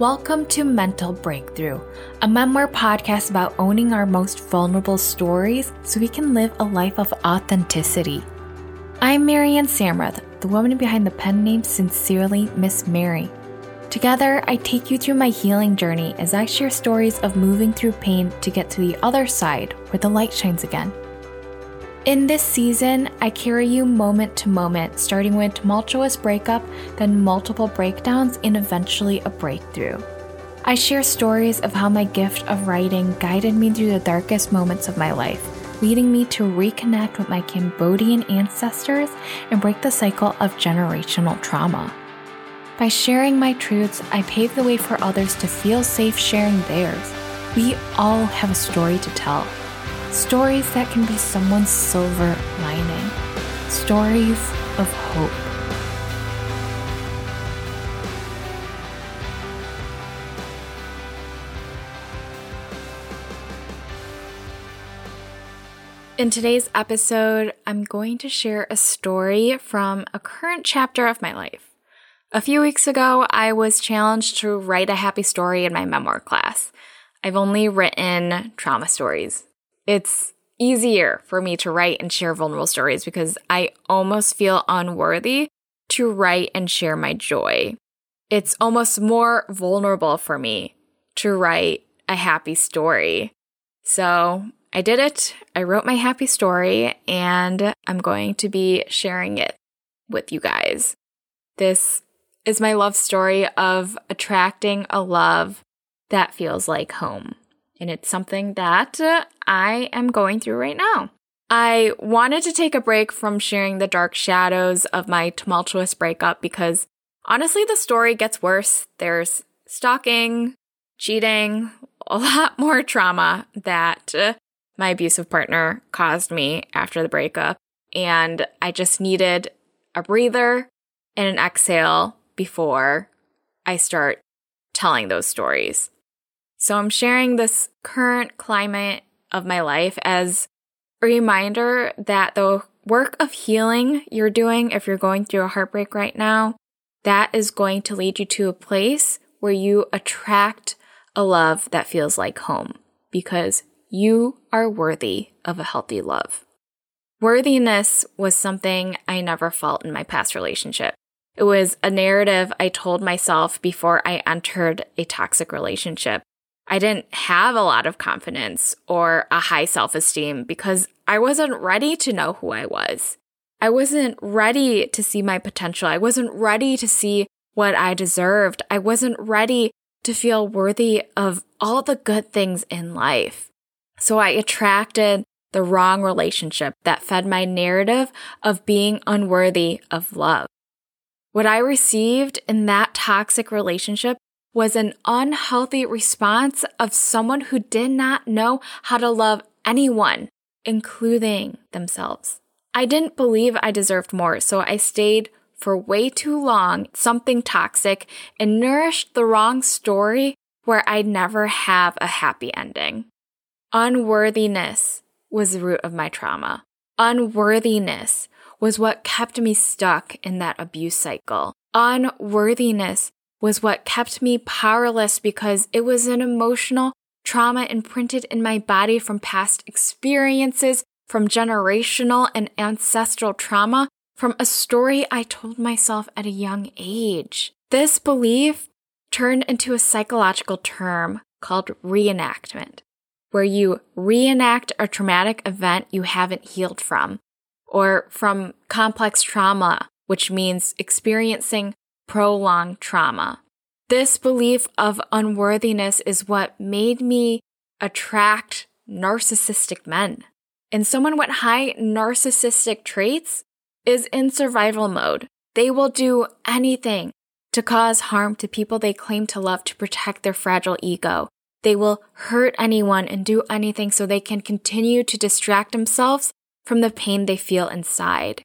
Welcome to Mental Breakthrough, a memoir podcast about owning our most vulnerable stories so we can live a life of authenticity. I'm Marianne Samrath, the woman behind the pen name Sincerely, Miss Mary. Together, I take you through my healing journey as I share stories of moving through pain to get to the other side where the light shines again. In this season, I carry you moment to moment, starting with tumultuous breakup, then multiple breakdowns, and eventually a breakthrough. I share stories of how my gift of writing guided me through the darkest moments of my life, leading me to reconnect with my Cambodian ancestors and break the cycle of generational trauma. By sharing my truths, I pave the way for others to feel safe sharing theirs. We all have a story to tell. Stories that can be someone's silver lining. Stories of hope. In today's episode, I'm going to share a story from a current chapter of my life. A few weeks ago, I was challenged to write a happy story in my memoir class. I've only written trauma stories. It's easier for me to write and share vulnerable stories because I almost feel unworthy to write and share my joy. It's almost more vulnerable for me to write a happy story. So I did it. I wrote my happy story, and I'm going to be sharing it with you guys. This is my love story of attracting a love that feels like home. And it's something that I am going through right now. I wanted to take a break from sharing the dark shadows of my tumultuous breakup because honestly, the story gets worse. There's stalking, cheating, a lot more trauma that my abusive partner caused me after the breakup. And I just needed a breather and an exhale before I start telling those stories. So I'm sharing this current climate of my life as a reminder that the work of healing you're doing, if you're going through a heartbreak right now, that is going to lead you to a place where you attract a love that feels like home, because you are worthy of a healthy love. Worthiness was something I never felt in my past relationship. It was a narrative I told myself before I entered a toxic relationship. I didn't have a lot of confidence or a high self-esteem because I wasn't ready to know who I was. I wasn't ready to see my potential. I wasn't ready to see what I deserved. I wasn't ready to feel worthy of all the good things in life. So I attracted the wrong relationship that fed my narrative of being unworthy of love. What I received in that toxic relationship was an unhealthy response of someone who did not know how to love anyone, including themselves. I didn't believe I deserved more, so I stayed for way too long, something toxic, and nourished the wrong story where I'd never have a happy ending. Unworthiness was the root of my trauma. Unworthiness was what kept me stuck in that abuse cycle. Unworthiness was what kept me powerless because it was an emotional trauma imprinted in my body from past experiences, from generational and ancestral trauma, from a story I told myself at a young age. This belief turned into a psychological term called reenactment, where you reenact a traumatic event you haven't healed from, or from complex trauma, which means experiencing prolonged trauma. This belief of unworthiness is what made me attract narcissistic men. And someone with high narcissistic traits is in survival mode. They will do anything to cause harm to people they claim to love to protect their fragile ego. They will hurt anyone and do anything so they can continue to distract themselves from the pain they feel inside.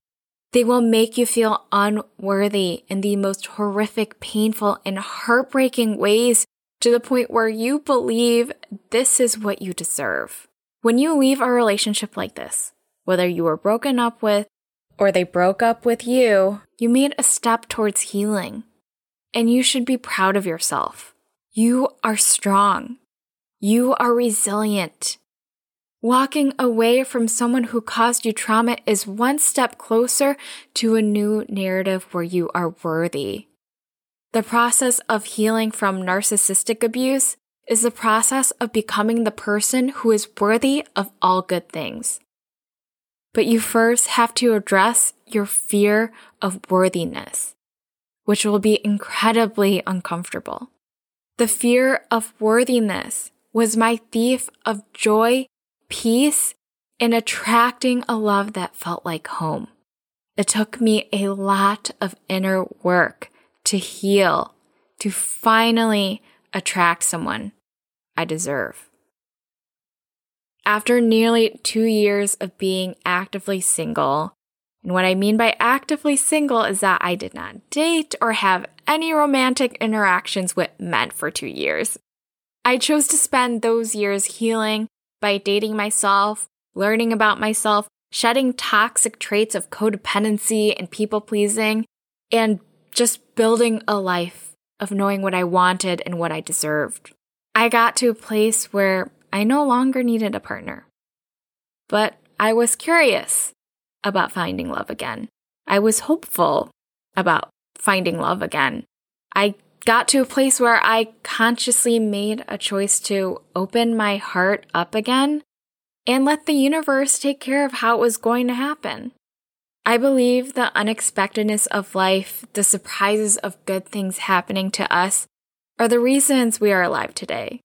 They will make you feel unworthy in the most horrific, painful, and heartbreaking ways to the point where you believe this is what you deserve. When you leave a relationship like this, whether you were broken up with or they broke up with you, you made a step towards healing, and you should be proud of yourself. You are strong. You are resilient. Walking away from someone who caused you trauma is one step closer to a new narrative where you are worthy. The process of healing from narcissistic abuse is the process of becoming the person who is worthy of all good things. But you first have to address your fear of worthiness, which will be incredibly uncomfortable. The fear of worthiness was my thief of joy, peace, and attracting a love that felt like home. It took me a lot of inner work to heal, to finally attract someone I deserve. After nearly 2 years of being actively single, and what I mean by actively single is that I did not date or have any romantic interactions with men for 2 years. I chose to spend those years healing by dating myself, learning about myself, shedding toxic traits of codependency and people-pleasing, and just building a life of knowing what I wanted and what I deserved. I got to a place where I no longer needed a partner. But I was curious about finding love again. I was hopeful about finding love again. I got to a place where I consciously made a choice to open my heart up again and let the universe take care of how it was going to happen. I believe the unexpectedness of life, the surprises of good things happening to us, are the reasons we are alive today.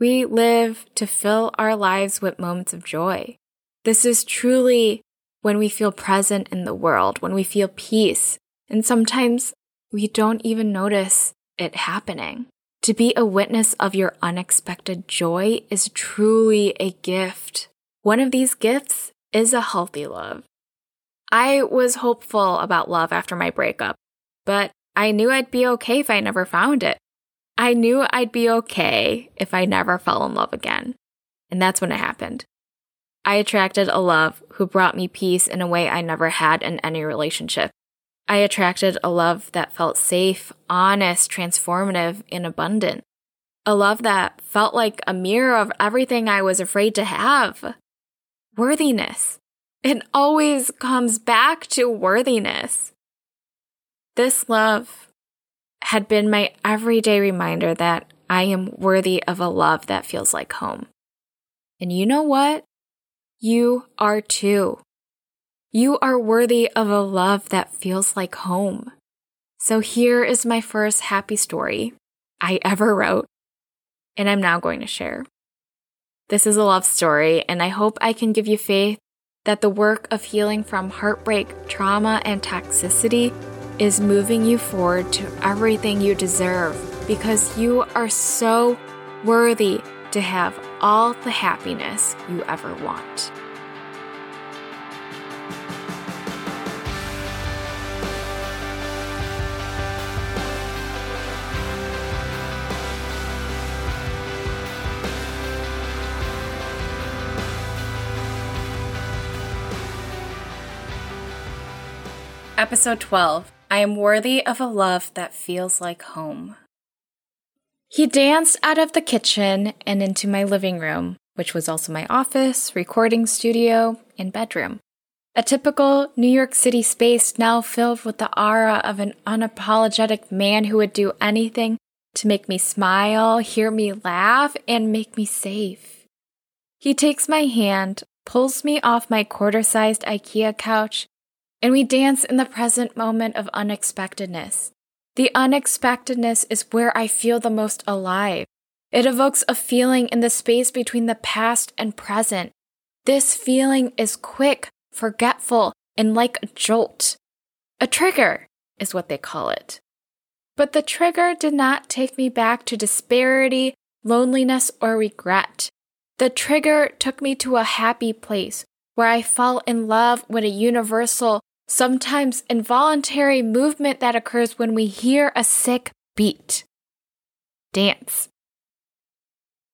We live to fill our lives with moments of joy. This is truly when we feel present in the world, when we feel peace, and sometimes we don't even notice it happening. To be a witness of your unexpected joy is truly a gift. One of these gifts is a healthy love. I was hopeful about love after my breakup, but I knew I'd be okay if I never found it. I knew I'd be okay if I never fell in love again. And that's when it happened. I attracted a love who brought me peace in a way I never had in any relationship. I attracted a love that felt safe, honest, transformative, and abundant. A love that felt like a mirror of everything I was afraid to have. Worthiness. It always comes back to worthiness. This love had been my everyday reminder that I am worthy of a love that feels like home. And you know what? You are too. You are worthy of a love that feels like home. So here is my first happy story I ever wrote, and I'm now going to share. This is a love story, and I hope I can give you faith that the work of healing from heartbreak, trauma, and toxicity is moving you forward to everything you deserve, because you are so worthy to have all the happiness you ever want. Episode 12, I am worthy of a love that feels like home. He danced out of the kitchen and into my living room, which was also my office, recording studio, and bedroom. A typical New York City space now filled with the aura of an unapologetic man who would do anything to make me smile, hear me laugh, and make me safe. He takes my hand, pulls me off my quarter-sized IKEA couch, and we dance in the present moment of unexpectedness. The unexpectedness is where I feel the most alive. It evokes a feeling in the space between the past and present. This feeling is quick, forgetful, and like a jolt. A trigger is what they call it. But the trigger did not take me back to disparity, loneliness, or regret. The trigger took me to a happy place where I fell in love with a universal, sometimes involuntary movement that occurs when we hear a sick beat. Dance.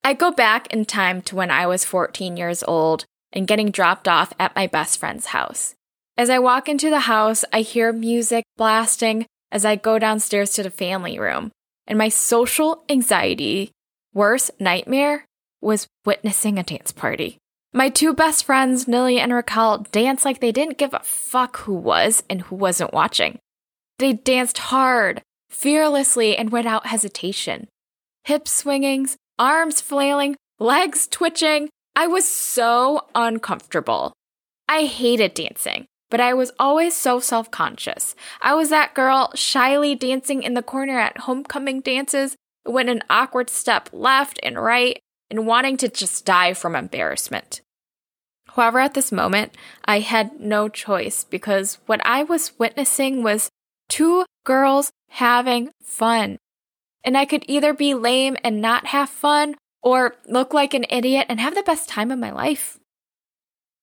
I go back in time to when I was 14 years old and getting dropped off at my best friend's house. As I walk into the house, I hear music blasting as I go downstairs to the family room. And my social anxiety worst nightmare was witnessing a dance party. My two best friends, Nilly and Raquel, danced like they didn't give a fuck who was and who wasn't watching. They danced hard, fearlessly, and without hesitation. Hips swingings, arms flailing, legs twitching. I was so uncomfortable. I hated dancing, but I was always so self-conscious. I was that girl shyly dancing in the corner at homecoming dances, went an awkward step left and right, and wanting to just die from embarrassment. However, at this moment, I had no choice because what I was witnessing was two girls having fun. And I could either be lame and not have fun or look like an idiot and have the best time of my life.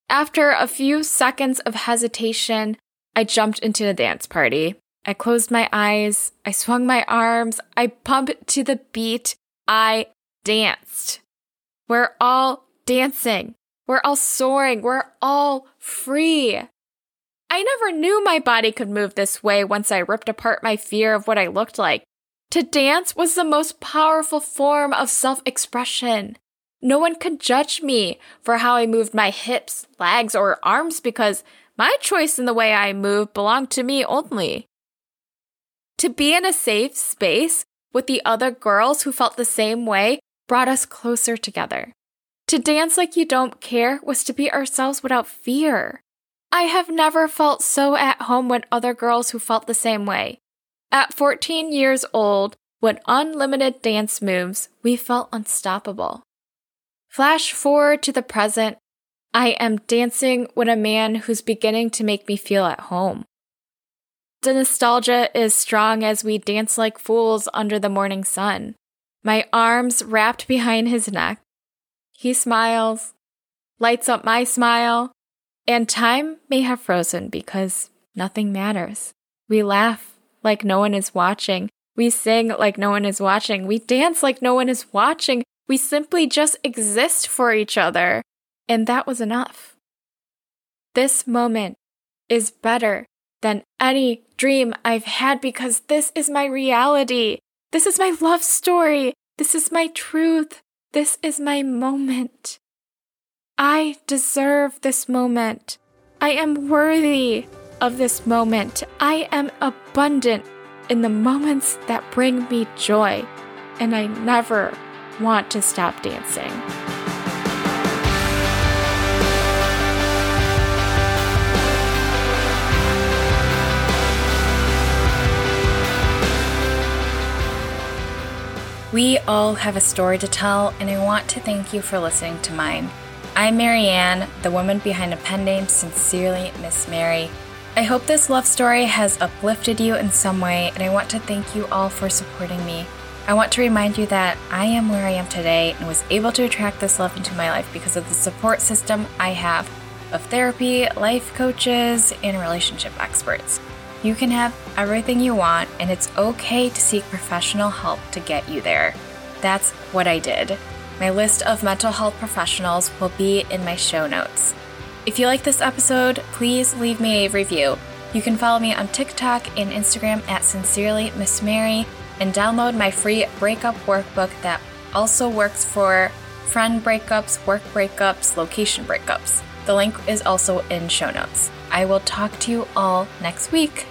After a few seconds of hesitation, I jumped into the dance party. I closed my eyes. I swung my arms. I pumped to the beat. I danced. We're all dancing. We're all soaring. We're all free. I never knew my body could move this way once I ripped apart my fear of what I looked like. To dance was the most powerful form of self-expression. No one could judge me for how I moved my hips, legs, or arms because my choice in the way I move belonged to me only. To be in a safe space with the other girls who felt the same way brought us closer together. To dance like you don't care was to be ourselves without fear. I have never felt so at home with other girls who felt the same way. At 14 years old, with unlimited dance moves, we felt unstoppable. Flash forward to the present, I am dancing with a man who's beginning to make me feel at home. The nostalgia is strong as we dance like fools under the morning sun. My arms wrapped behind his neck. He smiles, lights up my smile, and time may have frozen because nothing matters. We laugh like no one is watching. We sing like no one is watching. We dance like no one is watching. We simply just exist for each other. And that was enough. This moment is better than any dream I've had because this is my reality. This is my love story. This is my truth. This is my moment. I deserve this moment. I am worthy of this moment. I am abundant in the moments that bring me joy. And I never want to stop dancing. We all have a story to tell, and I want to thank you for listening to mine. I'm Marianne, the woman behind the pen name Sincerely Miss Mary. I hope this love story has uplifted you in some way, and I want to thank you all for supporting me. I want to remind you that I am where I am today and was able to attract this love into my life because of the support system I have of therapy, life coaches, and relationship experts. You can have everything you want, and it's okay to seek professional help to get you there. That's what I did. My list of mental health professionals will be in my show notes. If you like this episode, please leave me a review. You can follow me on TikTok and Instagram at Sincerely Miss Mary and download my free breakup workbook that also works for friend breakups, work breakups, location breakups. The link is also in show notes. I will talk to you all next week.